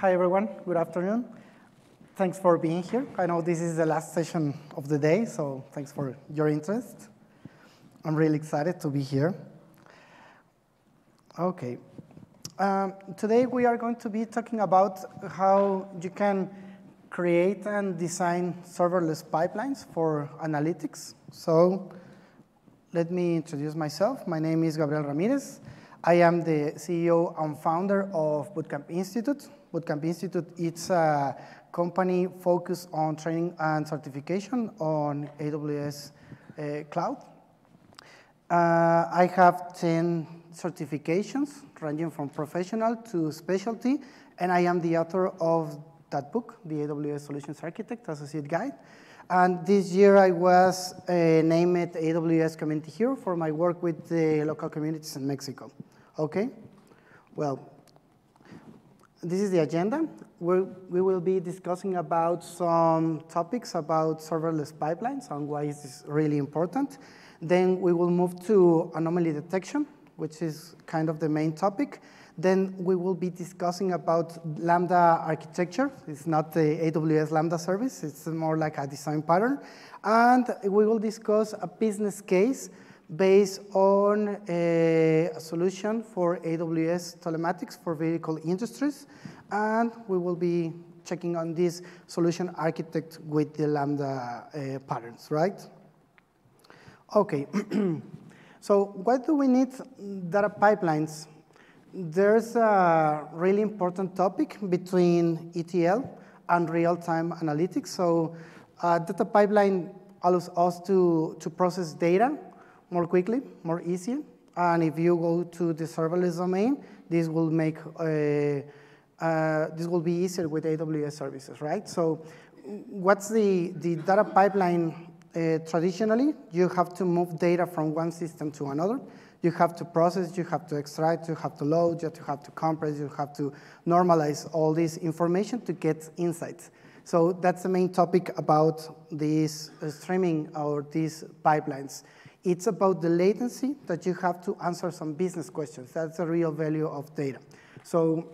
Hi, everyone. Good afternoon. Thanks for being here. I know this is the last session of the day, so thanks for your interest. I'm really excited to be here. OK. Today, we are going to be talking about how you can create and design serverless pipelines for analytics. So let me introduce myself. My name is Gabriel Ramirez. I am the CEO and founder of Bootcamp Institute. Bootcamp Institute is a company focused on training and certification on AWS Cloud. I have 10 certifications, ranging from professional to specialty, and I am the author of that book, the AWS Solutions Architect Associate Guide. And this year, I was named AWS Community Hero for my work with the local communities in Mexico. OK? Well, this is the agenda. We will be discussing about some topics about serverless pipelines and why this is really important. Then we will move to anomaly detection, which is kind of the main topic. Then we will be discussing about Lambda architecture. It's not the AWS Lambda service. It's more like a design pattern. And we will discuss a business case based on a solution for AWS telematics for vehicle industries. And we will be checking on this solution architect with the Lambda patterns, right? OK. So why do we need data pipelines? There's a really important topic between ETL and real-time analytics. So data pipeline allows us to process data more quickly, more easily. And if you go to the serverless domain, this will make this will be easier with AWS services, right? So what's the data pipeline? Traditionally, you have to move data from one system to another. You have to process, you have to extract, you have to load, you have to compress, you have to normalize all this information to get insights. So that's the main topic about this streaming or these pipelines. It's about the latency that you have to answer some business questions. That's the real value of data. So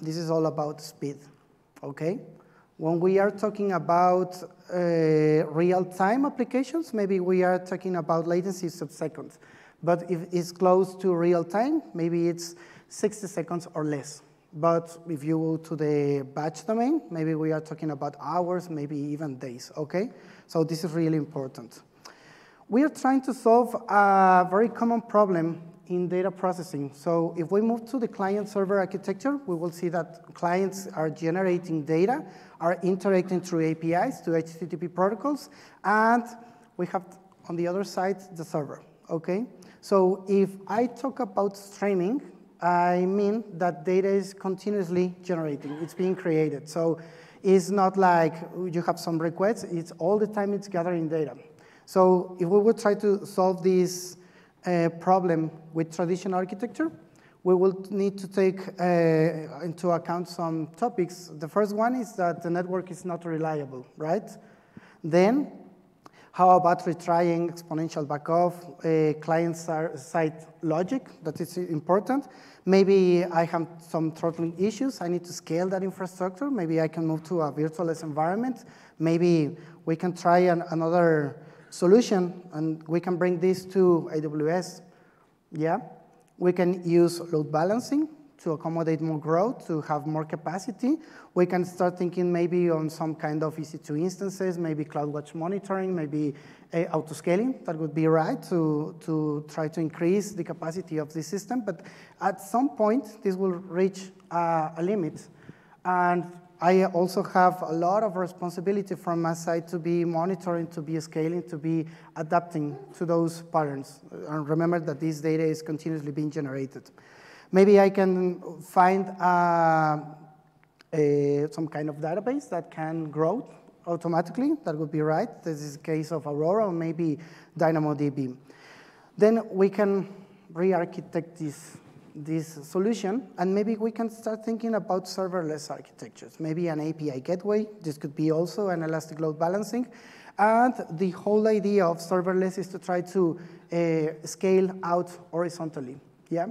this is all about speed, OK? When we are talking about real-time applications, maybe we are talking about latency sub-seconds. But if it's close to real-time, maybe it's 60 seconds or less. But if you go to the batch domain, maybe we are talking about hours, maybe even days, OK? So this is really important. We are trying to solve a very common problem in data processing. So if we move to the client-server architecture, we will see that clients are generating data, are interacting through APIs to HTTP protocols, and we have, on the other side, the server, OK? So if I talk about streaming, I mean that data is continuously generating. It's being created. So it's not like you have some requests. It's all the time it's gathering data. So if we would try to solve this problem with traditional architecture, we will need to take into account some topics. The first one is that the network is not reliable, right? Then, how about retrying exponential backoff, client-side logic? That is important. Maybe I have some throttling issues. I need to scale that infrastructure. Maybe I can move to a virtualized environment. Maybe we can try another solution, and we can bring this to AWS. Yeah, we can use load balancing to accommodate more growth, to have more capacity. We can start thinking maybe on some kind of EC2 instances, maybe CloudWatch monitoring, maybe autoscaling. That would be right to try to increase the capacity of the system. But at some point, this will reach a limit. And I also have a lot of responsibility from my side to be monitoring, to be scaling, to be adapting to those patterns. And remember that this data is continuously being generated. Maybe I can find some kind of database that can grow automatically. That would be right. This is the case of Aurora or maybe DynamoDB. Then we can re-architect this solution, and maybe we can start thinking about serverless architectures, maybe an API gateway. This could be also an elastic load balancing. And the whole idea of serverless is to try to scale out horizontally. Yeah.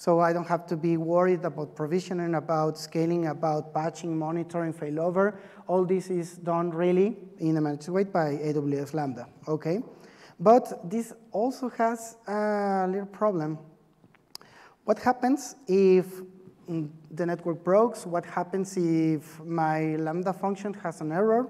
so I don't have to be worried about provisioning, about scaling, about patching, monitoring, failover. All this is done really in a managed way by AWS Lambda, okay? But this also has a little problem. What happens if the network breaks? What happens if my Lambda function has an error?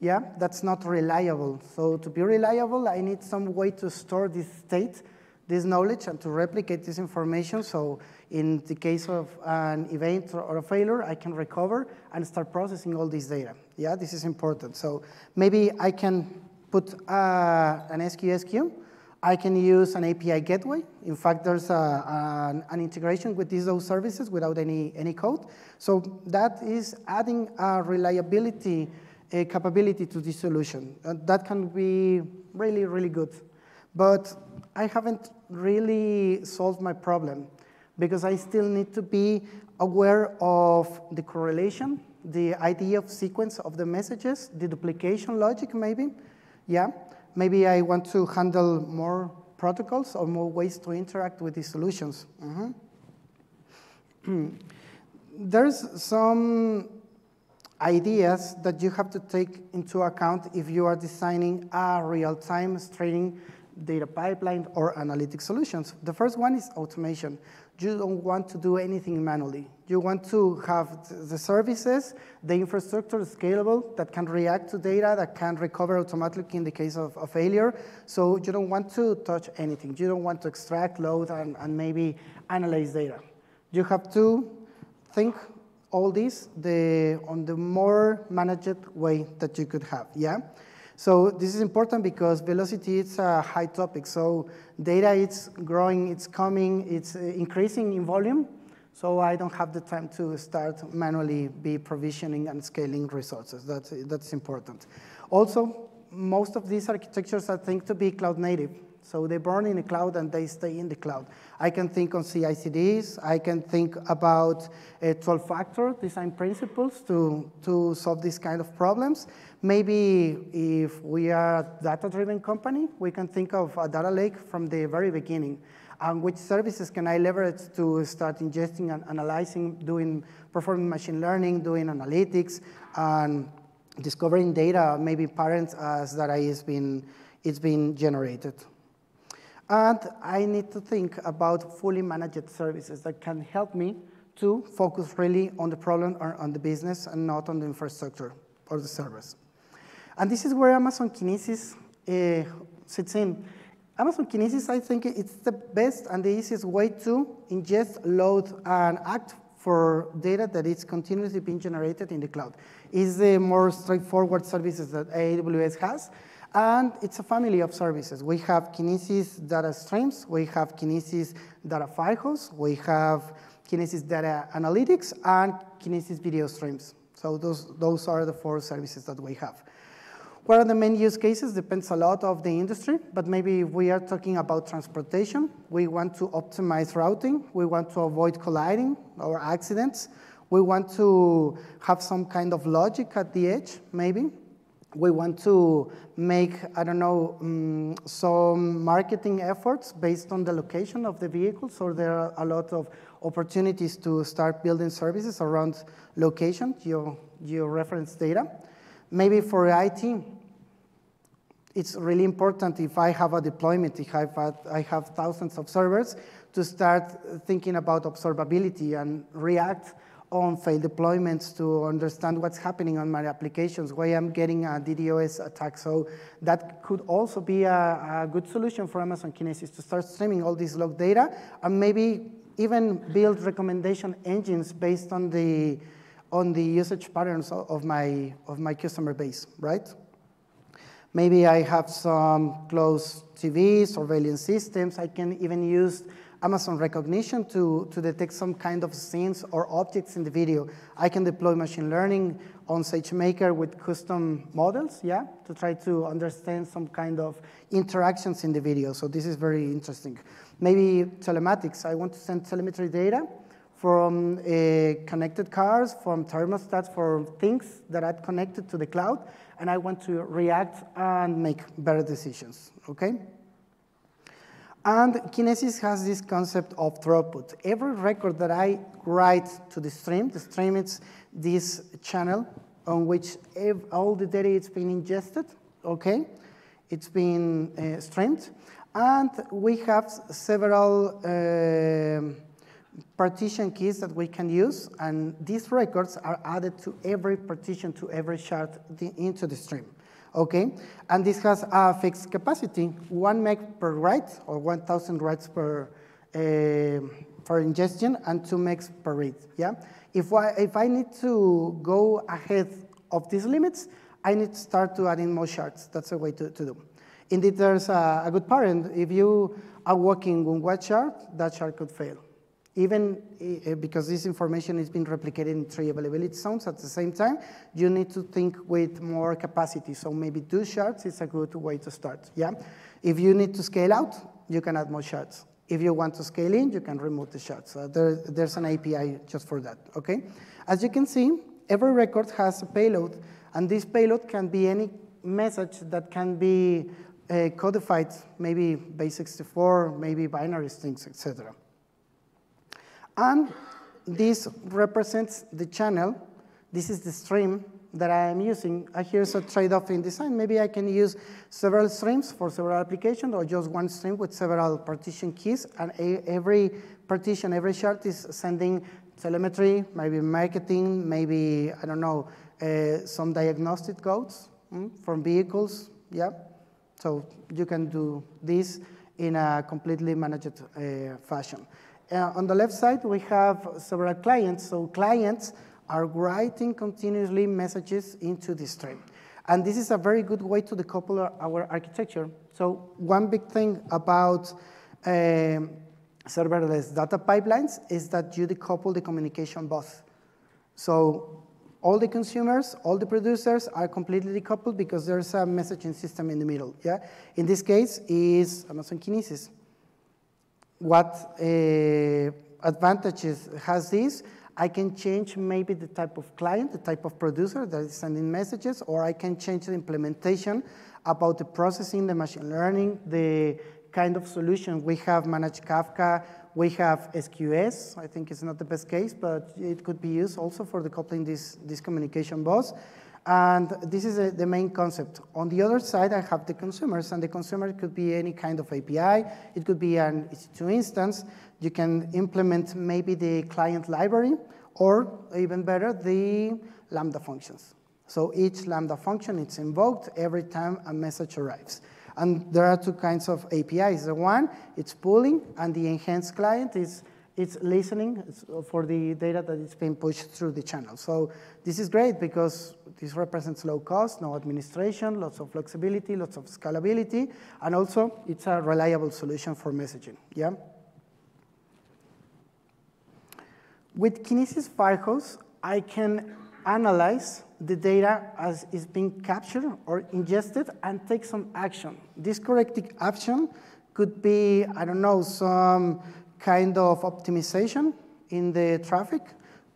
Yeah, that's not reliable. So to be reliable, I need some way to store this state, this knowledge, and to replicate this information. So in the case of an event or a failure, I can recover and start processing all this data. Yeah, this is important. So maybe I can put an SQS queue. I can use an API gateway. In fact, there's an integration with those services without any code. So that is adding a reliability capability to this solution. That can be really, really good. But I haven't really solved my problem because I still need to be aware of the correlation, the idea of sequence of the messages, the duplication logic maybe, yeah. Maybe I want to handle more protocols or more ways to interact with these solutions. There's some ideas that you have to take into account if you are designing a real-time streaming data pipeline or analytic solutions. The first one is automation. You don't want to do anything manually. You want to have the services, the infrastructure scalable that can react to data, that can recover automatically in the case of a failure. So you don't want to touch anything. You don't want to extract, load, and maybe analyze data. You have to think all this on the more managed way that you could have, yeah? So this is important because velocity is a high topic. So data is growing, it's coming, it's increasing in volume. So I don't have the time to start manually be provisioning and scaling resources. That's important. Also, most of these architectures I think to be cloud native. So they burn in the cloud and they stay in the cloud. I can think on CI/CDs. I can think about 12-factor design principles to solve these kind of problems. Maybe if we are a data-driven company, we can think of a data lake from the very beginning. And which services can I leverage to start ingesting and analyzing, performing machine learning, doing analytics, and discovering data, maybe patterns as data is being generated. And I need to think about fully managed services that can help me to focus really on the problem or on the business and not on the infrastructure or the service. And this is where Amazon Kinesis sits in. Amazon Kinesis, I think it's the best and the easiest way to ingest, load, and act for data that is continuously being generated in the cloud. It's the more straightforward services that AWS has. And it's a family of services. We have Kinesis Data Streams, we have Kinesis Data Firehose, we have Kinesis Data Analytics, and Kinesis Video Streams. So those are the four services that we have. What are the main use cases? Depends a lot of the industry, but maybe if we are talking about transportation, we want to optimize routing, we want to avoid colliding or accidents, we want to have some kind of logic at the edge, maybe. We want to make, I don't know, some marketing efforts based on the location of the vehicle. So there are a lot of opportunities to start building services around location, geo-reference data. Maybe for IT, it's really important if I have a deployment, if I have thousands of servers, to start thinking about observability and react on failed deployments to understand what's happening on my applications, why I'm getting a DDoS attack. So that could also be a good solution for Amazon Kinesis to start streaming all this log data and maybe even build recommendation engines based on the usage patterns of my customer base, right? Maybe I have some closed TV, surveillance systems. I can even use Amazon recognition to detect some kind of scenes or objects in the video. I can deploy machine learning on SageMaker with custom models, yeah, to try to understand some kind of interactions in the video. So this is very interesting. Maybe telematics. I want to send telemetry data from connected cars, from thermostats, from things that are connected to the cloud, and I want to react and make better decisions, okay? And Kinesis has this concept of throughput. Every record that I write to the stream is this channel on which all the data is being ingested, okay? It's been streamed. And we have several partition keys that we can use, and these records are added to every partition, to every shard into the stream, okay? And this has a fixed capacity, 1 meg per write, or 1,000 writes per ingestion, and 2 megs per read, yeah? If I need to go ahead of these limits, I need to start to add in more shards. That's a way to do. Indeed, there's a good parent. If you are working on one shard, that shard could fail, even because this information is being replicated in 3 availability zones at the same time. You need to think with more capacity. So maybe 2 shards is a good way to start. Yeah. If you need to scale out, you can add more shards. If you want to scale in, you can remove the shards. There's an API just for that. Okay. As you can see, every record has a payload, and this payload can be any message that can be codified, maybe base64, maybe binary strings, etc. And this represents the channel. This is the stream that I am using. Here's a trade-off in design. Maybe I can use several streams for several applications, or just one stream with several partition keys, and every partition, every shard is sending telemetry, maybe marketing, maybe, I don't know, some diagnostic codes from vehicles, yeah. So you can do this in a completely managed fashion. On the left side, we have several clients. So clients are writing continuously messages into the stream. And this is a very good way to decouple our architecture. So one big thing about serverless data pipelines is that you decouple the communication bus. So all the consumers, all the producers are completely decoupled because there's a messaging system in the middle. Yeah? In this case, is Amazon Kinesis. What advantages has this? I can change maybe the type of client, the type of producer that is sending messages, or I can change the implementation about the processing, the machine learning, the kind of solution. We have managed Kafka, we have SQS. I think it's not the best case, but it could be used also for decoupling this communication bus. And this is the main concept. On the other side, I have the consumers, and the consumer could be any kind of API. It could be an EC2 instance. You can implement maybe the client library, or even better, the Lambda functions. So each Lambda function is invoked every time a message arrives. And there are 2 kinds of APIs. The one, it's pooling, and the enhanced client is it's listening for the data that is being pushed through the channel. So this is great because this represents low cost, no administration, lots of flexibility, lots of scalability, and also it's a reliable solution for messaging. Yeah. With Kinesis Firehose, I can analyze the data as it's being captured or ingested and take some action. This corrective action could be, I don't know, some kind of optimization in the traffic.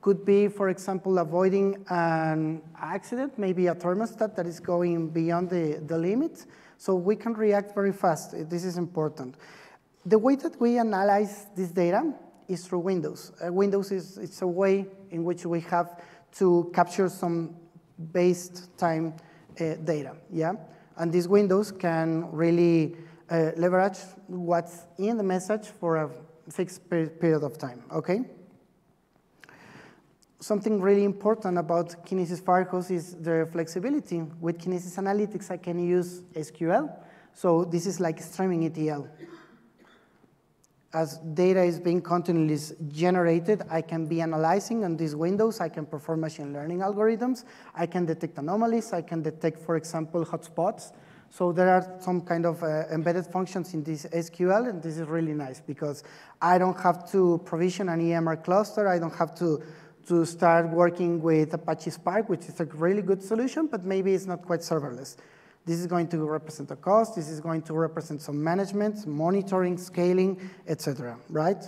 Could be, for example, avoiding an accident, maybe a thermostat that is going beyond the limit. So we can react very fast. This is important. The way that we analyze this data is through Windows. Windows is a way in which we have to capture some base time data. Yeah, and these windows can really leverage what's in the message for a fixed period of time, okay? Something really important about Kinesis Firehose is their flexibility. With Kinesis Analytics, I can use SQL. So this is like streaming ETL. As data is being continuously generated, I can be analyzing on these windows. I can perform machine learning algorithms. I can detect anomalies. I can detect, for example, hotspots. So there are some kind of embedded functions in this SQL, and this is really nice because I don't have to provision an EMR cluster. I don't have to start working with Apache Spark, which is a really good solution, but maybe it's not quite serverless. This is going to represent a cost. This is going to represent some management, monitoring, scaling, etc. Right?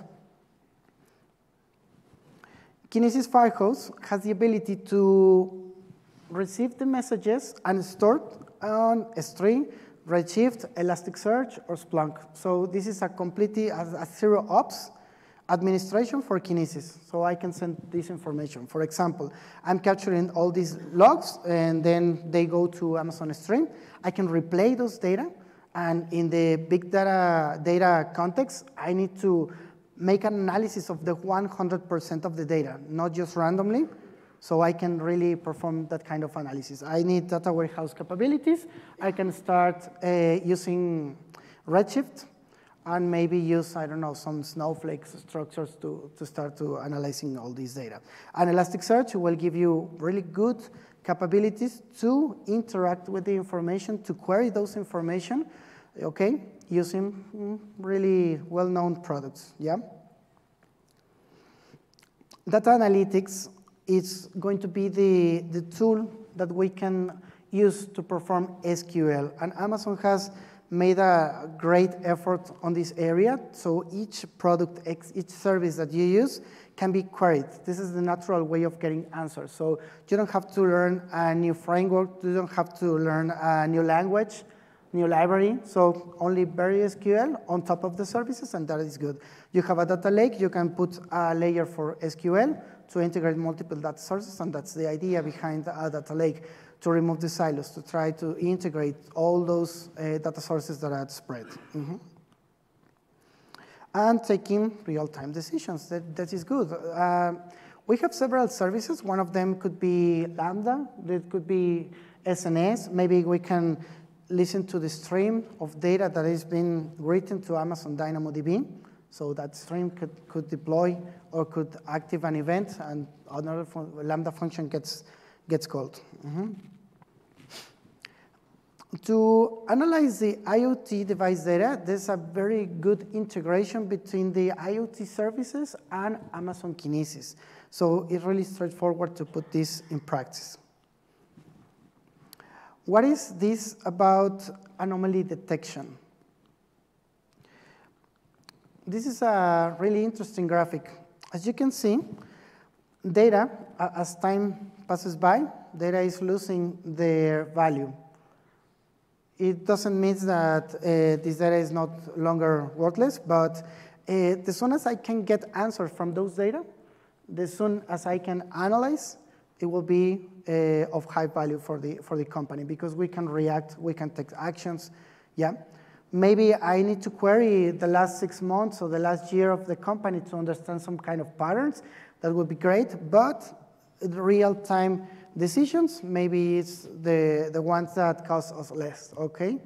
Kinesis Firehose has the ability to receive the messages and store on S3, Redshift, Elasticsearch, or Splunk. So this is a completely a zero ops administration for Kinesis. So I can send this information. For example, I'm capturing all these logs, and then they go to Amazon Stream. I can replay those data. And in the big data context, I need to make an analysis of the 100% of the data, not just randomly. So I can really perform that kind of analysis. I need data warehouse capabilities. I can start using Redshift and maybe use, I don't know, some snowflake structures to start to analyzing all this data. And Elasticsearch will give you really good capabilities to interact with the information, to query those information, okay, using really well-known products, yeah? Data analytics is going to be the tool that we can use to perform SQL. And Amazon has made a great effort on this area, so each product, each service that you use can be queried. This is the natural way of getting answers. So you don't have to learn a new framework, you don't have to learn a new language, new library, so only bury SQL on top of the services, and that is good. You have a data lake, you can put a layer for SQL to integrate multiple data sources, and that's the idea behind a data lake, to remove the silos, to try to integrate all those data sources that are spread. Mm-hmm. And taking real-time decisions, that is good. We have several services. One of them could be Lambda, that could be SNS. Maybe we can listen to the stream of data that has been written to Amazon DynamoDB. So that stream could deploy or could active an event, and another Lambda function gets called. Mm-hmm. To analyze the IoT device data, there's a very good integration between the IoT services and Amazon Kinesis. So it's really straightforward to put this in practice. What is this about anomaly detection? This is a really interesting graphic. As you can see, data, as time passes by, data is losing their value. It doesn't mean that this data is not longer worthless, but as soon as I can get answers from those data, as soon as I can analyze, it will be of high value for the company, because we can react, we can take actions, yeah. Maybe I need to query the last 6 months or the last year of the company to understand some kind of patterns. That would be great, but real-time decisions, maybe it's the ones that cost us less, okay?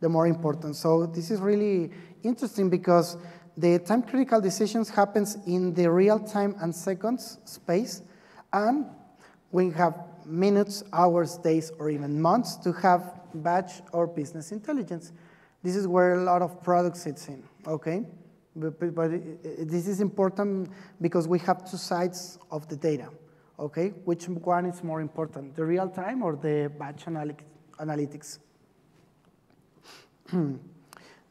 The more important. So this is really interesting because the time-critical decisions happens in the real-time and seconds space, and we have minutes, hours, days, or even months to have batch or business intelligence. This is where a lot of products sits in, okay? But this is important because we have two sides of the data, okay? Which one is more important, the real-time or the batch analytics?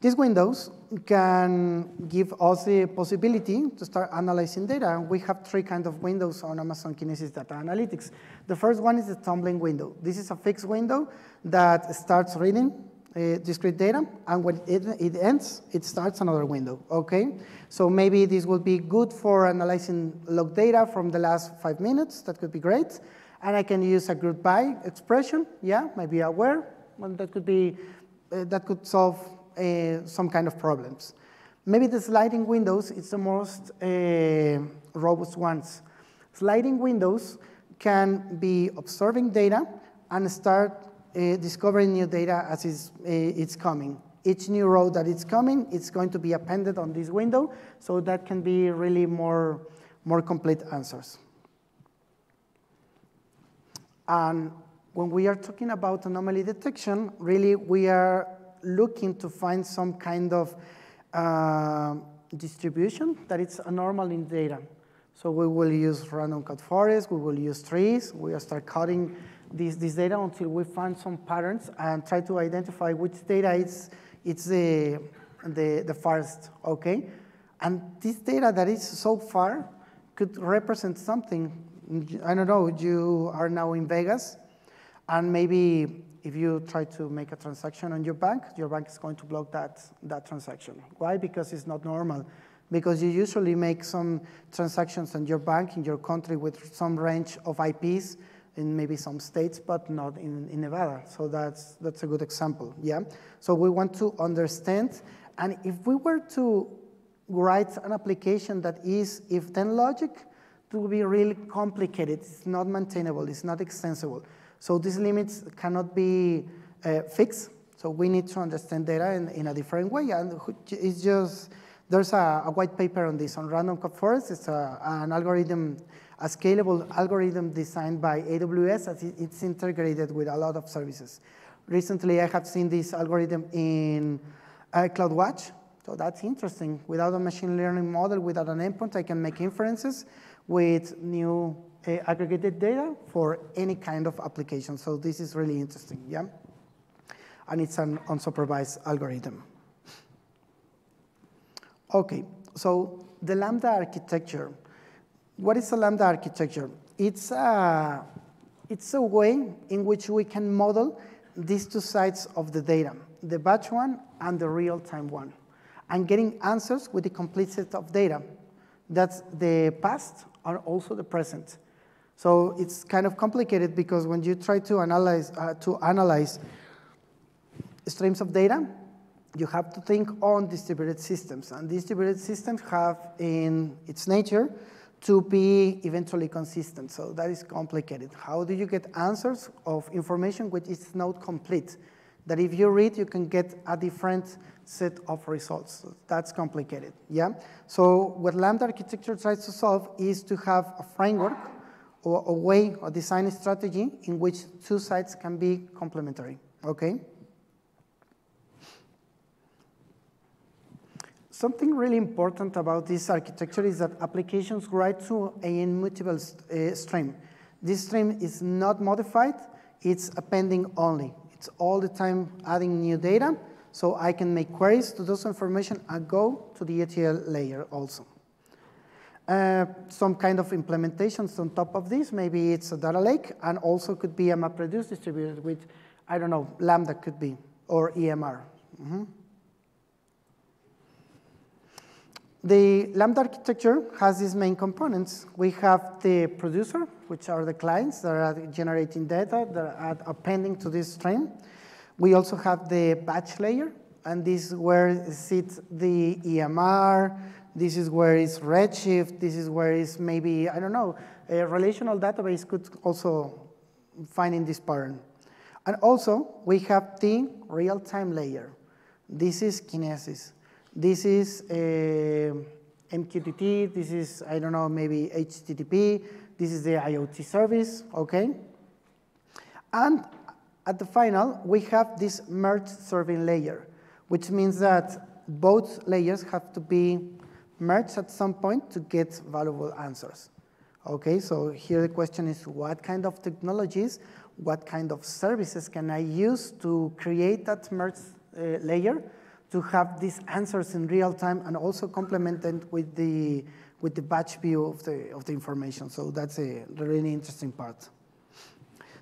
These windows can give us the possibility to start analyzing data. We have three kinds of windows on Amazon Kinesis Data Analytics. The first one is the tumbling window. This is a fixed window that starts reading discrete data, and when it ends, it starts another window, okay? So maybe this will be good for analyzing log data from the last 5 minutes. That could be great. And I can use a group by expression, yeah, maybe aware, and that could be, that could solve some kind of problems. Maybe the sliding windows is the most robust ones. Sliding windows can be observing data and start discovering new data as it's coming. Each new row that it's coming, it's going to be appended on this window, so that can be really more complete answers. And when we are talking about anomaly detection, really we are looking to find some kind of distribution that it's normal in data. So we will use random cut forest, we will use trees, we will start cutting this data until we find some patterns and try to identify which data it's the farthest, okay? And this data that is so far could represent something. I don't know, you are now in Vegas, and maybe if you try to make a transaction on your bank is going to block that transaction. Why? Because it's not normal. Because you usually make some transactions on your bank in your country with some range of IPs in maybe some states, but not in Nevada. So that's a good example, yeah? So we want to understand, and if we were to write an application that is if-then logic, it will be really complicated. It's not maintainable, it's not extensible. So these limits cannot be fixed. So we need to understand data in a different way. And it's just, there's a white paper on this, on Random Cut Forest. It's an algorithm, a scalable algorithm designed by AWS, as it's integrated with a lot of services. Recently, I have seen this algorithm in CloudWatch. So that's interesting. Without a machine learning model, without an endpoint, I can make inferences with new aggregated data for any kind of application. So this is really interesting, yeah? And it's an unsupervised algorithm. Okay, so the Lambda architecture. What is a Lambda architecture? It's a way in which we can model these two sides of the data, the batch one and the real-time one, and getting answers with the complete set of data. That's the past and also the present. So it's kind of complicated because when you try to analyze streams of data, you have to think on distributed systems. And distributed systems have in its nature to be eventually consistent. So that is complicated. How do you get answers of information which is not complete? That if you read, you can get a different set of results. That's complicated, yeah? So what Lambda architecture tries to solve is to have a framework or a way or design strategy in which two sides can be complementary, okay? Something really important about this architecture is that applications write to an immutable stream. This stream is not modified, it's appending only. It's all the time adding new data, so I can make queries to those information and go to the ETL layer also. Some kind of implementations on top of this, maybe it's a data lake, and also could be a MapReduce distributed with, I don't know, Lambda could be, or EMR. Mm-hmm. The Lambda architecture has these main components. We have the producer, which are the clients that are generating data that are appending to this stream. We also have the batch layer, and this is where sits the EMR. This is where is Redshift. This is where is maybe, I don't know, a relational database could also find in this pattern. And also, we have the real-time layer. This is Kinesis. This is MQTT, this is, I don't know, maybe HTTP, this is the IoT service, okay? And at the final, we have this merged serving layer, which means that both layers have to be merged at some point to get valuable answers, okay? So here the question is, what kind of technologies, what kind of services can I use to create that merged layer to have these answers in real time and also complement them with the batch view of the information. So that's a really interesting part.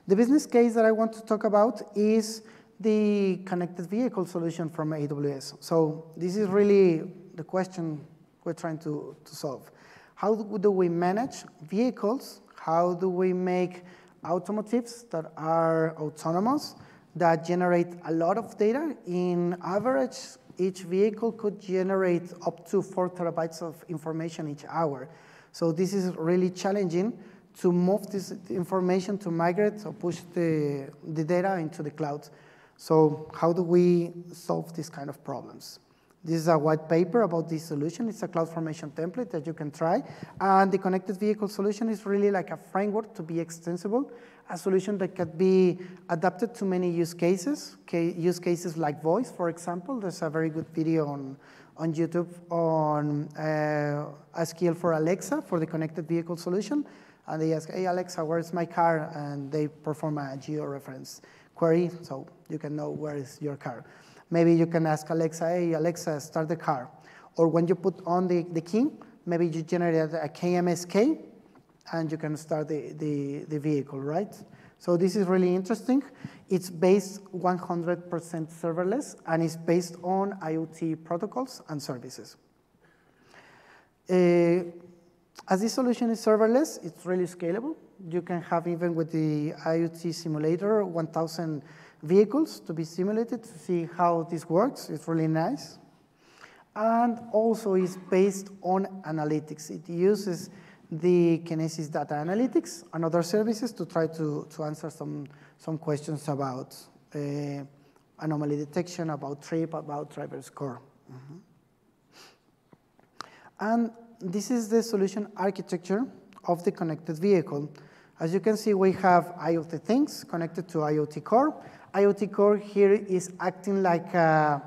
The business case that I want to talk about is the connected vehicle solution from AWS. So this is really the question we're trying to solve. How do we manage vehicles? How do we make automotives that are autonomous, that generate a lot of data? In average, each vehicle could generate up to 4 terabytes of information each hour. So this is really challenging to move this information, to migrate or push the data into the cloud. So how do we solve these kind of problems? This is a white paper about this solution. It's a CloudFormation template that you can try. And the connected vehicle solution is really like a framework to be extensible, a solution that can be adapted to many use cases like voice, for example. There's a very good video on YouTube on a skill for Alexa for the connected vehicle solution. And they ask, hey, Alexa, where's my car? And they perform a georeference query, so you can know where is your car. Maybe you can ask Alexa, hey, Alexa, start the car. Or when you put on the key, maybe you generate a KMSK and you can start the vehicle, right? So this is really interesting. It's based 100% serverless, and it's based on IoT protocols and services. As this solution is serverless, it's really scalable. You can have, even with the IoT simulator, 1,000 vehicles to be simulated to see how this works. It's really nice. And also is based on analytics. It uses the Kinesis Data Analytics and other services to try to answer some questions about anomaly detection, about trip, about driver score. Mm-hmm. And this is the solution architecture of the connected vehicle. As you can see, we have IoT things connected to IoT Core. IoT Core here is acting like a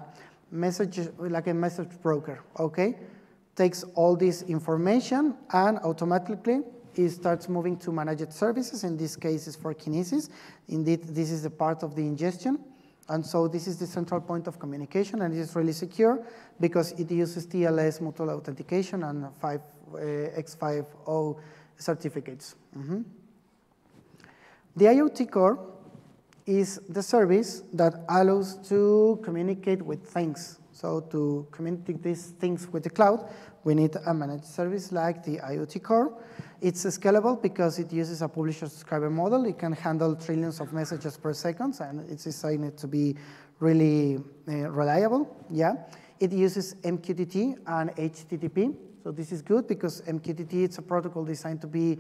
message broker, okay? Takes all this information and automatically it starts moving to managed services. In this case, it's for Kinesis. Indeed, this is the part of the ingestion. And so this is the central point of communication, and it is really secure because it uses TLS multiple authentication and X509 certificates. Mm-hmm. The IoT Core is the service that allows to communicate with things. So to communicate these things with the cloud, we need a managed service like the IoT Core. It's scalable because it uses a publisher-subscriber model. It can handle trillions of messages per second, and it's designed to be really reliable. Yeah, it uses MQTT and HTTP. So this is good because MQTT is a protocol designed to be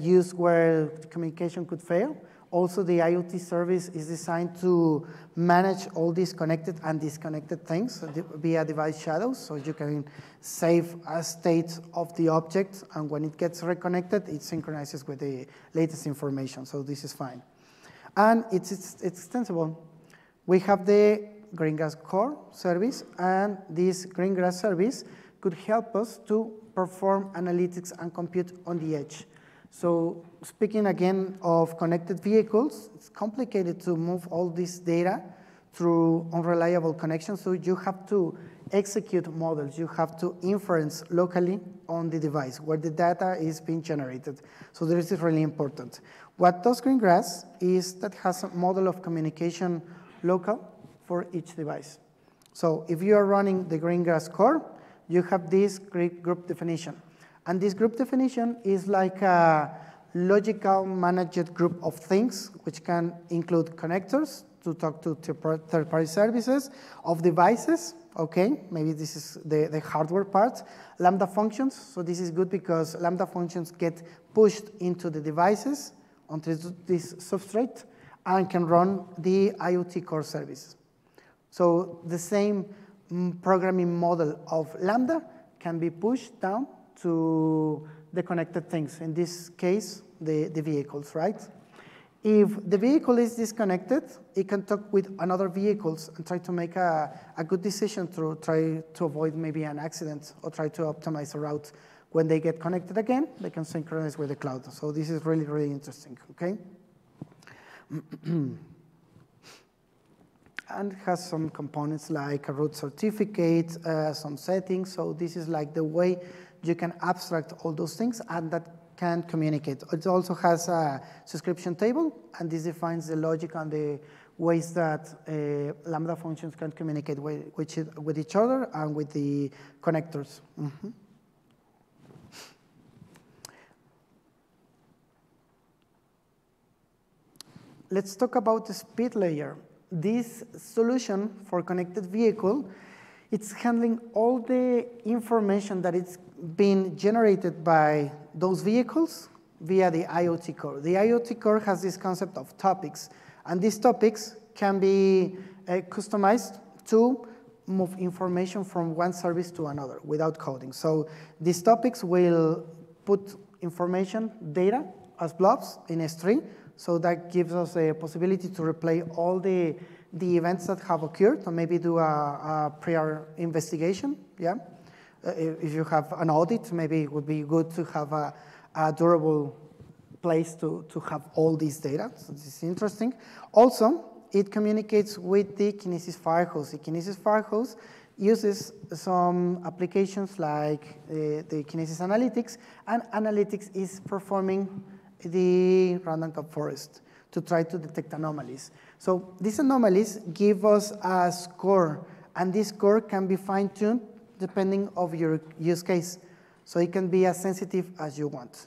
used where communication could fail. Also, the IoT service is designed to manage all these connected and disconnected things via device shadows, so you can save a state of the object, and when it gets reconnected, it synchronizes with the latest information, so this is fine. And it's extensible. We have the Greengrass Core service, and this Greengrass service could help us to perform analytics and compute on the edge. So speaking again of connected vehicles, it's complicated to move all this data through unreliable connections, so you have to execute models, you have to inference locally on the device where the data is being generated. So this is really important. What does Greengrass is that has a model of communication local for each device. So if you are running the Greengrass Core, you have this group definition. And this group definition is like a logical managed group of things, which can include connectors to talk to third-party services, of devices, okay, maybe this is the hardware part, Lambda functions, so this is good because Lambda functions get pushed into the devices onto this substrate and can run the IoT Core service. So the same programming model of Lambda can be pushed down to the connected things, in this case, the vehicles, right? If the vehicle is disconnected, it can talk with another vehicles and try to make a good decision to try to avoid maybe an accident or try to optimize a route. When they get connected again, they can synchronize with the cloud. So this is really, really interesting, okay? And has some components like a root certificate, some settings, so this is like the way you can abstract all those things and that can communicate. It also has a subscription table, and this defines the logic and the ways that Lambda functions can communicate with each other and with the connectors. Mm-hmm. Let's talk about the speed layer. This solution for connected vehicle, it's handling all the information that it's been generated by those vehicles via the IoT Core. The IoT Core has this concept of topics, and these topics can be customized to move information from one service to another without coding. So these topics will put information, data, as blobs in S3, so that gives us a possibility to replay all the events that have occurred, or maybe do a prior investigation, yeah? If you have an audit, maybe it would be good to have a durable place to have all these data, so this is interesting. Also, it communicates with the Kinesis Firehose. The Kinesis Firehose uses some applications like the Kinesis Analytics, and Analytics is performing the Random Cut Forest to try to detect anomalies. So these anomalies give us a score, and this score can be fine-tuned depending on your use case. So it can be as sensitive as you want.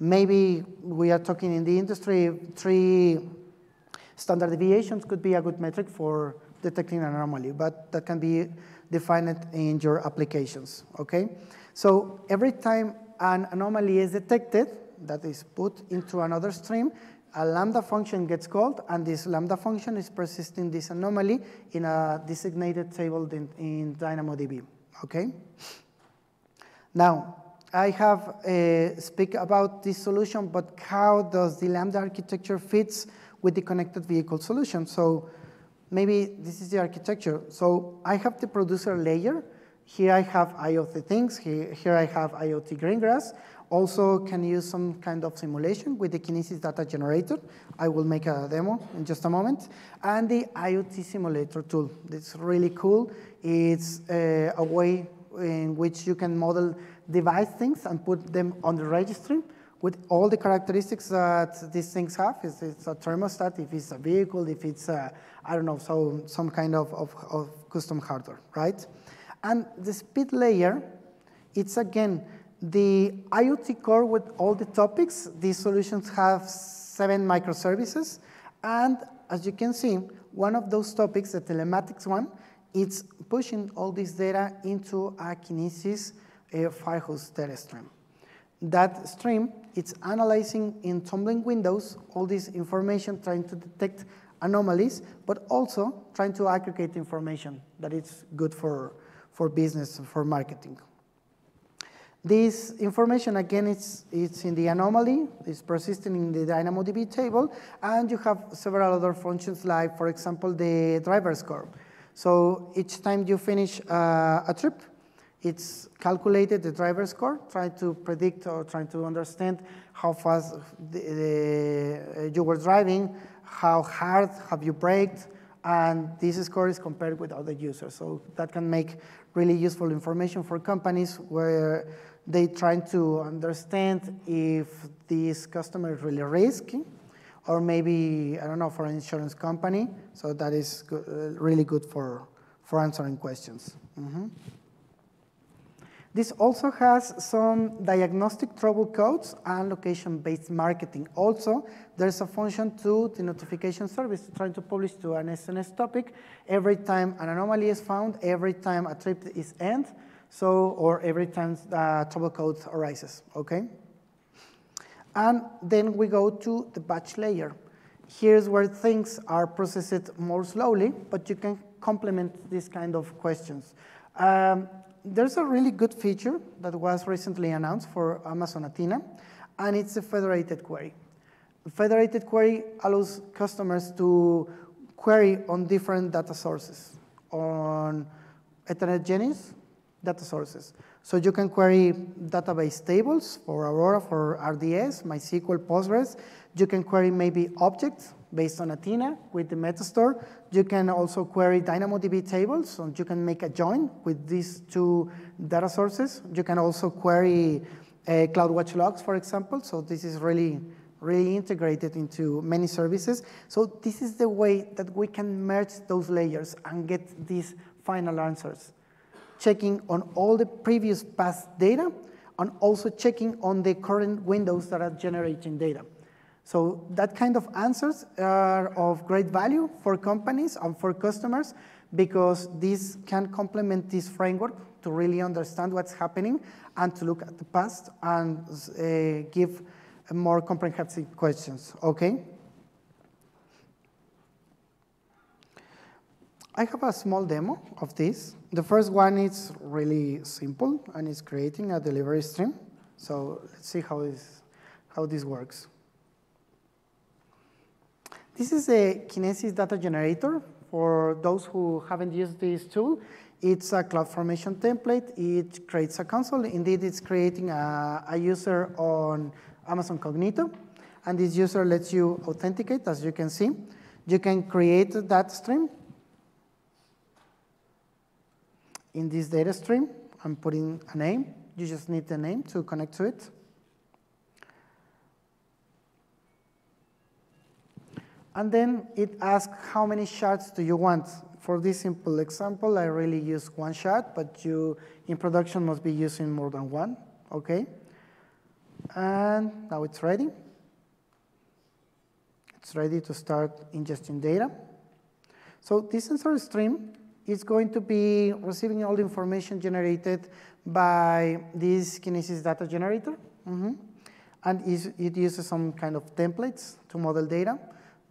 Maybe we are talking in the industry, 3 standard deviations could be a good metric for detecting an anomaly, but that can be defined in your applications, okay? So every time an anomaly is detected, that is put into another stream, a Lambda function gets called, and this Lambda function is persisting this anomaly in a designated table in DynamoDB, okay? Now, I have speak about this solution, but how does the Lambda architecture fits with the connected vehicle solution? So maybe this is the architecture. So I have the producer layer. Here I have IoT things. Here I have IoT Greengrass. Also can use some kind of simulation with the Kinesis Data Generator. I will make a demo in just a moment. And the IoT simulator tool. It's really cool. It's a way in which you can model device things and put them on the registry with all the characteristics that these things have. If it's a thermostat, if it's a vehicle, if it's a, I don't know, so some kind of custom hardware, right? And the speed layer, it's again, the IoT core with all the topics. These solutions have 7 microservices. And as you can see, one of those topics, the telematics one, it's pushing all this data into a Kinesis Firehose data stream. That stream, it's analyzing in tumbling windows all this information, trying to detect anomalies, but also trying to aggregate information that is good for business, for marketing. This information, again, it's in the anomaly, it's persisting in the DynamoDB table, and you have several other functions like, for example, the driver's score. So each time you finish a trip, it's calculated the driver's score, trying to predict or trying to understand how fast you were driving, how hard have you braked, and this score is compared with other users. So that can make really useful information for companies where they're trying to understand if this customer is really risky, or maybe, I don't know, for an insurance company. So that is really good for answering questions. Mm-hmm. This also has some diagnostic trouble codes and location-based marketing. Also, there's a function to the notification service trying to publish to an SNS topic every time an anomaly is found, every time a trip is end, so, or every time trouble code arises, okay? And then we go to the batch layer. Here's where things are processed more slowly, but you can complement this kind of questions. There's a really good feature that was recently announced for Amazon Athena, and it's a federated query. A federated query allows customers to query on different data sources, on heterogeneous data sources. So you can query database tables for Aurora, for RDS, MySQL, Postgres. You can query maybe objects based on Athena with the Metastore. You can also query DynamoDB tables, so you can make a join with these two data sources. You can also query CloudWatch logs, for example. So this is really, really integrated into many services. So this is the way that we can merge those layers and get these final answers, checking on all the previous past data and also checking on the current windows that are generating data. So that kind of answers are of great value for companies and for customers because this can complement this framework to really understand what's happening and to look at the past and give more comprehensive questions, okay? I have a small demo of this. The first one is really simple and it's creating a delivery stream. So let's see how this works. This is a Kinesis Data Generator. For those who haven't used this tool, it's a CloudFormation template. It creates a console. Indeed, it's creating a user on Amazon Cognito. And this user lets you authenticate, as you can see. You can create that stream. in this data stream, I'm putting a name. You just need the name to connect to it. And then it asks how many shards do you want. For this simple example, I really use one shard, but you in production must be using more than one. Okay. And now it's ready. It's ready to start ingesting data. So this sensor stream is going to be receiving all the information generated by this Kinesis Data Generator. And it uses some kind of templates to model data.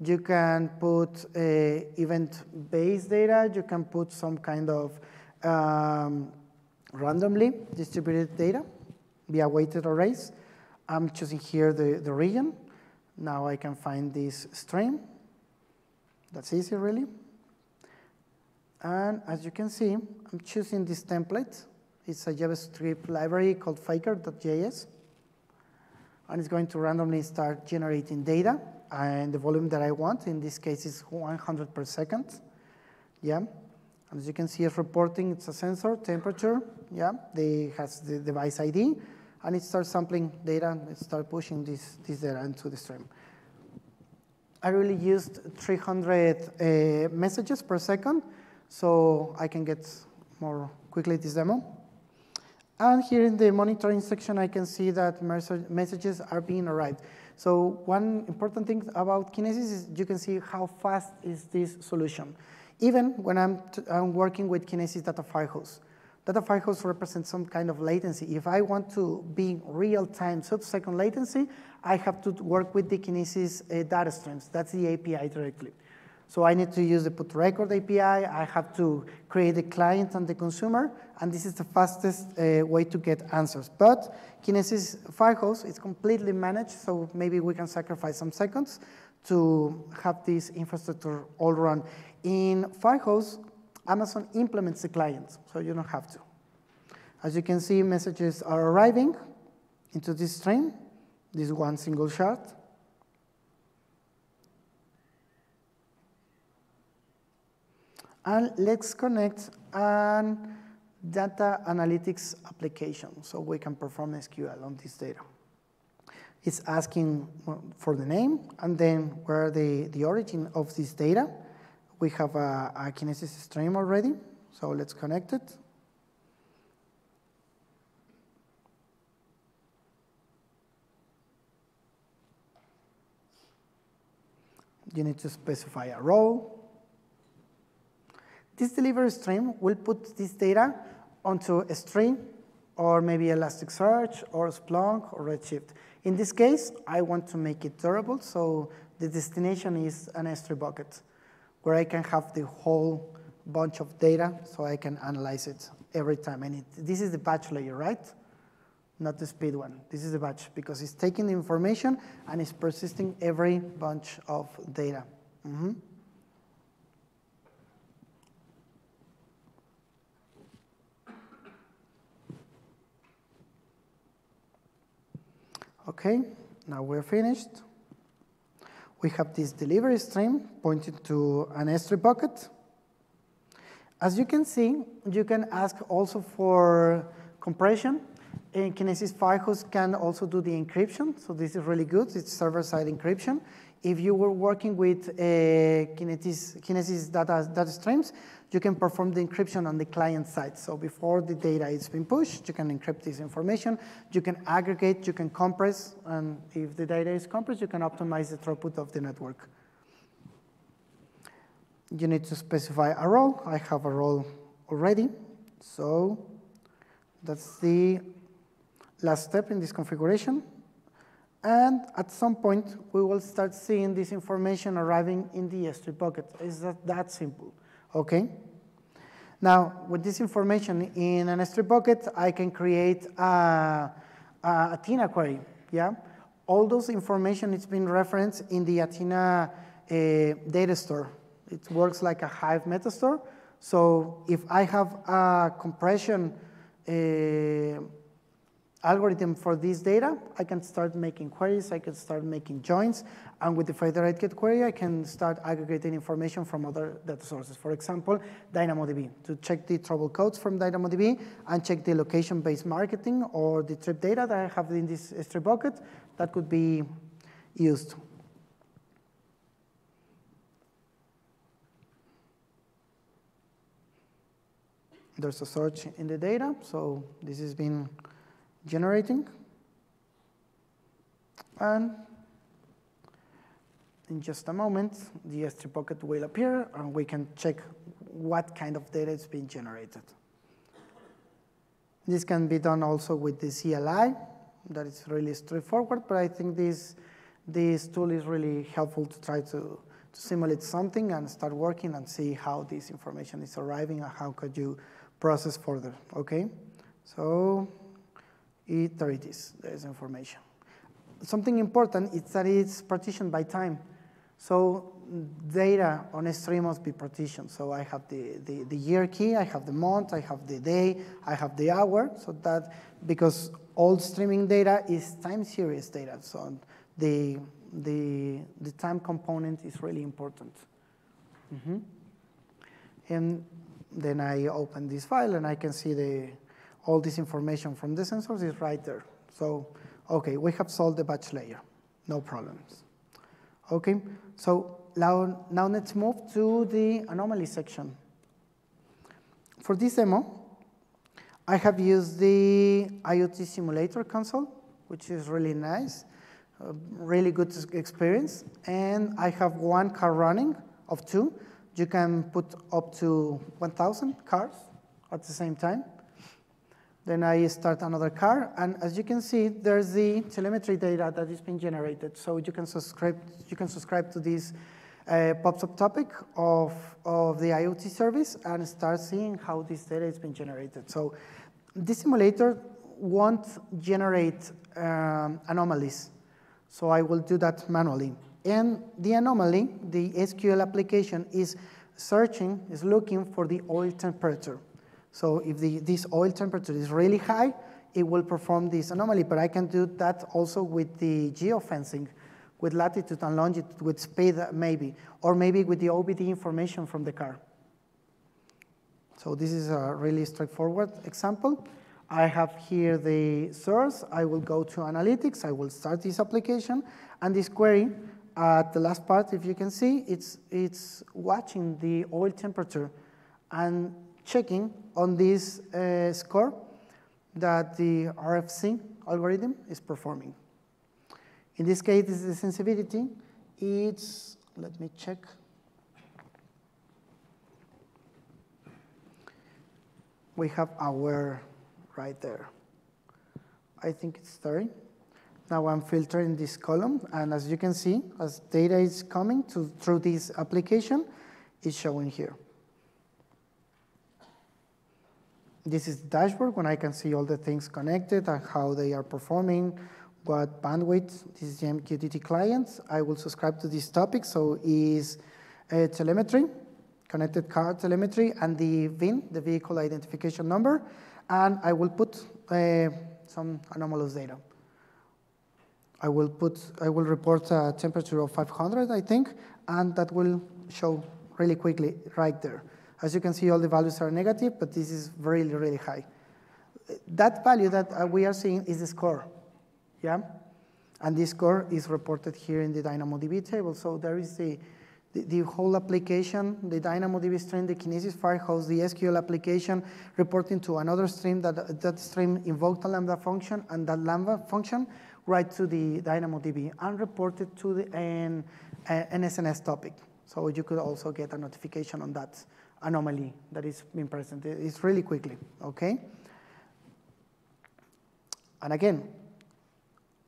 You can put event-based data. You can put some kind of randomly distributed data via weighted arrays. I'm choosing here the region. Now I can find this stream. That's easy, really. And as you can see, I'm choosing this template. It's a JavaScript library called faker.js. And it's going to randomly start generating data. And the volume that I want, in this case, is 100 per second. Yeah. As you can see, it's reporting. It's a sensor, temperature. Yeah. It has the device ID. And it starts sampling data, and it starts pushing this data into the stream. I really used 300 messages per second, so I can get more quickly this demo. And here in the monitoring section, I can see that messages are being arrived. So one important thing about Kinesis is you can see how fast is this solution, even when I'm working with Kinesis Data Firehose. Data Firehose represents some kind of latency. If I want to be real-time sub-second latency, I have to work with the Kinesis data streams. That's the API directly. So I need to use the put record API. I have to create the client and the consumer, and this is the fastest way to get answers. But Kinesis Firehose is completely managed, so maybe we can sacrifice some seconds to have this infrastructure all run. In Firehose, Amazon implements the client, so you don't have to. As you can see, messages are arriving into this stream, this one single shard. And let's connect an data analytics application so we can perform SQL on this data. It's asking for the name and then where the origin of this data. We have a Kinesis stream already, so let's connect it. You need to specify a role. This delivery stream will put this data onto S3 or maybe Elasticsearch or Splunk or Redshift. In this case, I want to make it durable, so the destination is an S3 bucket, where I can have the whole bunch of data so I can analyze it every time. And this is the batch layer, right? Not the speed one. This is the batch because it's taking the information and it's persisting every bunch of data. Okay, now we're finished. We have this delivery stream pointing to an S3 bucket. As you can see, you can ask also for compression. And Kinesis Firehose can also do the encryption, so this is really good. It's server-side encryption. If you were working with Kinesis data streams, you can perform the encryption on the client side. So before the data is being pushed, you can encrypt this information. You can aggregate, you can compress, and if the data is compressed, you can optimize the throughput of the network. You need to specify a role. I have a role already. So that's the last step in this configuration. And at some point, we will start seeing this information arriving in the S3 bucket. It's that simple, okay? Now, with this information in an S3 bucket, I can create a Athena query, yeah? All those information, it's been referenced in the Athena data store. It works like a Hive metastore. So if I have a compression algorithm for this data, I can start making queries, I can start making joins, and with the federated query, I can start aggregating information from other data sources. For example, DynamoDB, to check the trouble codes from DynamoDB and check the location-based marketing or the trip data that I have in this S3 bucket that could be used. There's a search in the data, so this has been generating. And in just a moment, the S3 bucket will appear, and we can check what kind of data is being generated. This can be done also with the CLI. That is really straightforward, but I think this tool is really helpful to try to simulate something and start working and see how this information is arriving and how could you process further, okay? So there it is, there is information. Something important is that it's partitioned by time. So data on S3 must be partitioned. So I have the year key, I have the month, I have the day, I have the hour, so that, because all streaming data is time series data, so the time component is really important. And then I open this file, and I can see all this information from the sensors is right there. So, okay, we have solved the batch layer, no problems. Okay, so now let's move to the anomaly section. For this demo, I have used the IoT simulator console, which is really nice. A really good experience, and I have one car running of two. You can put up to 1,000 cars at the same time. Then I start another car, and as you can see, there's the telemetry data that is being generated. So you can subscribe. You can subscribe to this pop-up topic of the IoT service and start seeing how this data is being generated. So this simulator won't generate anomalies. So I will do that manually. And the anomaly, the SQL application is searching, is looking for the oil temperature. So if this oil temperature is really high, it will perform this anomaly. But I can do that also with the geofencing, with latitude and longitude, with speed maybe, or maybe with the OBD information from the car. So this is a really straightforward example. I have here the source. I will go to analytics. I will start this application. And this query at the last part, if you can see, it's watching the oil temperature and checking on this score that the RFC algorithm is performing. In this case, this is the sensitivity. It's, let me check. We have our right there. I think it's 30. Now I'm filtering this column, and as you can see, as data is coming through this application, it's showing here. This is the dashboard when I can see all the things connected and how they are performing, what bandwidth. This is the MQTT client. I will subscribe to this topic, so is telemetry, connected car telemetry, and the VIN, the vehicle identification number, and I will put some anomalous data. I will report a temperature of 500, I think, and that will show really quickly right there. As you can see, all the values are negative, but this is really, really high. That value that we are seeing is the score, yeah? And this score is reported here in the DynamoDB table, so there is the whole application, the DynamoDB stream, the Kinesis Firehose, the SQL application reporting to another stream, that stream invoked a Lambda function, and that Lambda function right to the DynamoDB and reported to an SNS topic. So you could also get a notification on that anomaly that is being present. It's really quickly, okay? And again,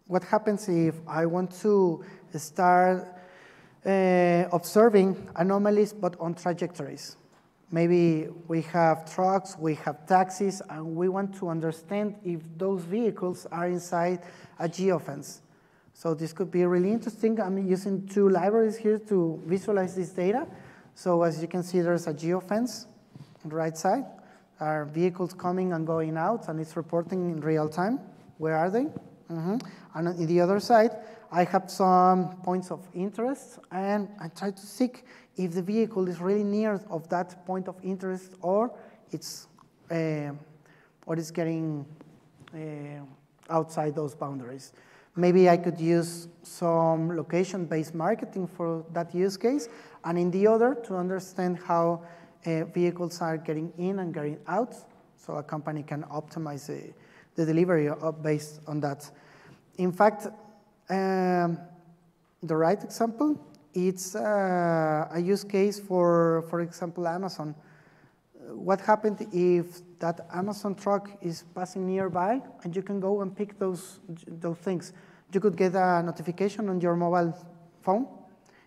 what happens if I want to start observing anomalies, but on trajectories? Maybe we have trucks, we have taxis, and we want to understand if those vehicles are inside a geofence. So this could be really interesting. I'm using two libraries here to visualize this data. So as you can see, there's a geofence on the right side. Our vehicles coming and going out, and it's reporting in real time. Where are they? And on the other side, I have some points of interest, and I try to seek if the vehicle is really near of that point of interest, or it's getting outside those boundaries. Maybe I could use some location-based marketing for that use case, and in the other to understand how vehicles are getting in and getting out, so a company can optimize the delivery based on that. In fact, the right example, it's a use case for example, Amazon. What happened if that Amazon truck is passing nearby and you can go and pick those things? You could get a notification on your mobile phone,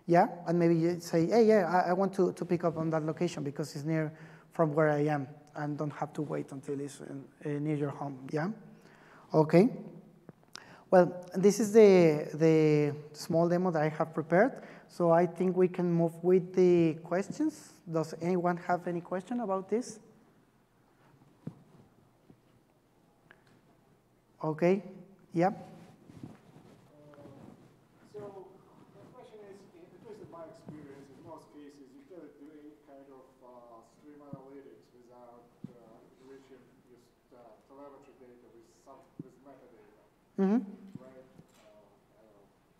and maybe you say, hey, I want to pick up on that location because it's near from where I am and don't have to wait until it's near your home, Okay. Well, this is the small demo that I have prepared. So I think we can move with the questions. Does anyone have any question about this? Okay, So the question is, at least in my experience, in most cases, you cannot do any kind of stream analytics without enriching just telemetry data with metadata. Right?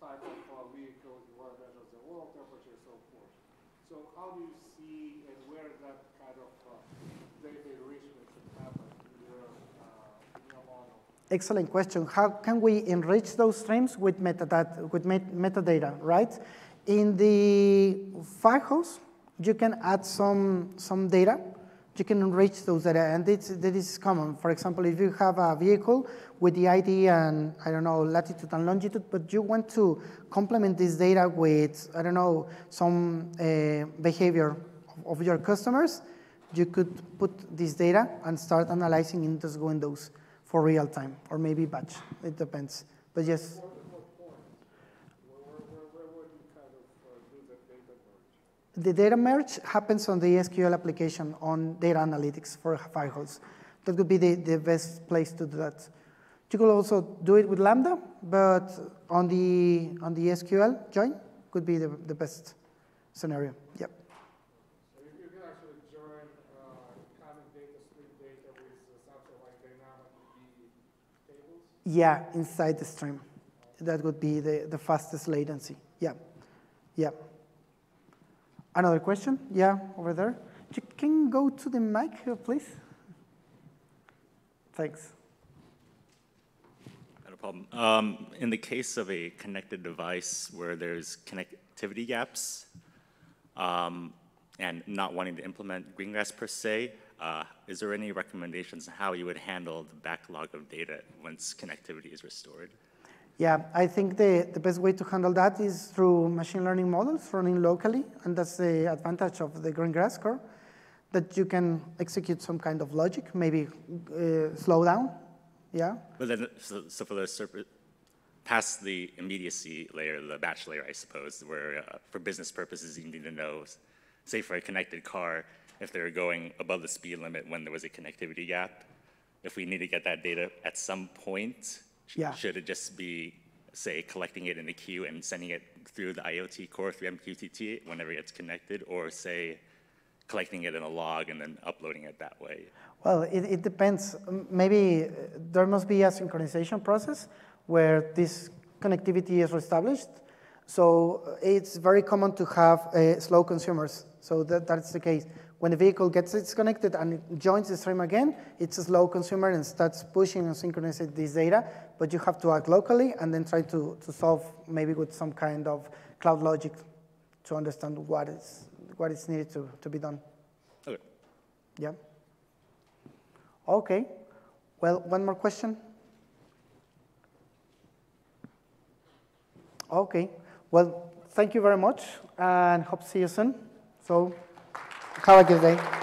Type of vehicle, you want to measure the oil temperature, so forth. So how do you see and where that kind of data enrichment should happen in your model? Excellent question. How can we enrich those streams with metadata? Right? In the Firehose, you can add some data. You can enrich those data, and that is common. For example, if you have a vehicle with the ID and, latitude and longitude, but you want to complement this data with, some behavior of your customers, you could put this data and start analyzing in those windows for real time, or maybe batch. It depends. But yes. The data merge happens on the SQL application on data analytics for Firehose. That would be the best place to do that. You could also do it with Lambda, but on the SQL join could be the best scenario. So you can actually join common data stream data with something like DynamoDB tables? Inside the stream. That would be the fastest latency. Another question? Over there. You can go to the mic, please. Thanks. Not a problem. In the case of a connected device where there's connectivity gaps and not wanting to implement Greengrass per se, is there any recommendations on how you would handle the backlog of data once connectivity is restored? I think the best way to handle that is through machine learning models running locally, and that's the advantage of the Greengrass core, that you can execute some kind of logic, maybe slow down, But then, so for the past the immediacy layer, the batch layer, I suppose, where for business purposes you need to know, say for a connected car, if they're going above the speed limit when there was a connectivity gap, if we need to get that data at some point, should it just be, say, collecting it in the queue and sending it through the IoT core, through MQTT, whenever it's connected, or, say, collecting it in a log and then uploading it that way? Well, it depends. Maybe there must be a synchronization process where this connectivity is reestablished. So it's very common to have slow consumers. So that's the case. When the vehicle gets disconnected and it joins the stream again, it's a slow consumer and starts pushing and synchronizing this data, but you have to act locally and then try to solve maybe with some kind of cloud logic to understand what is needed to be done. Okay. Okay. Well, one more question. Okay. Well, thank you very much and hope to see you soon. So, have a good day.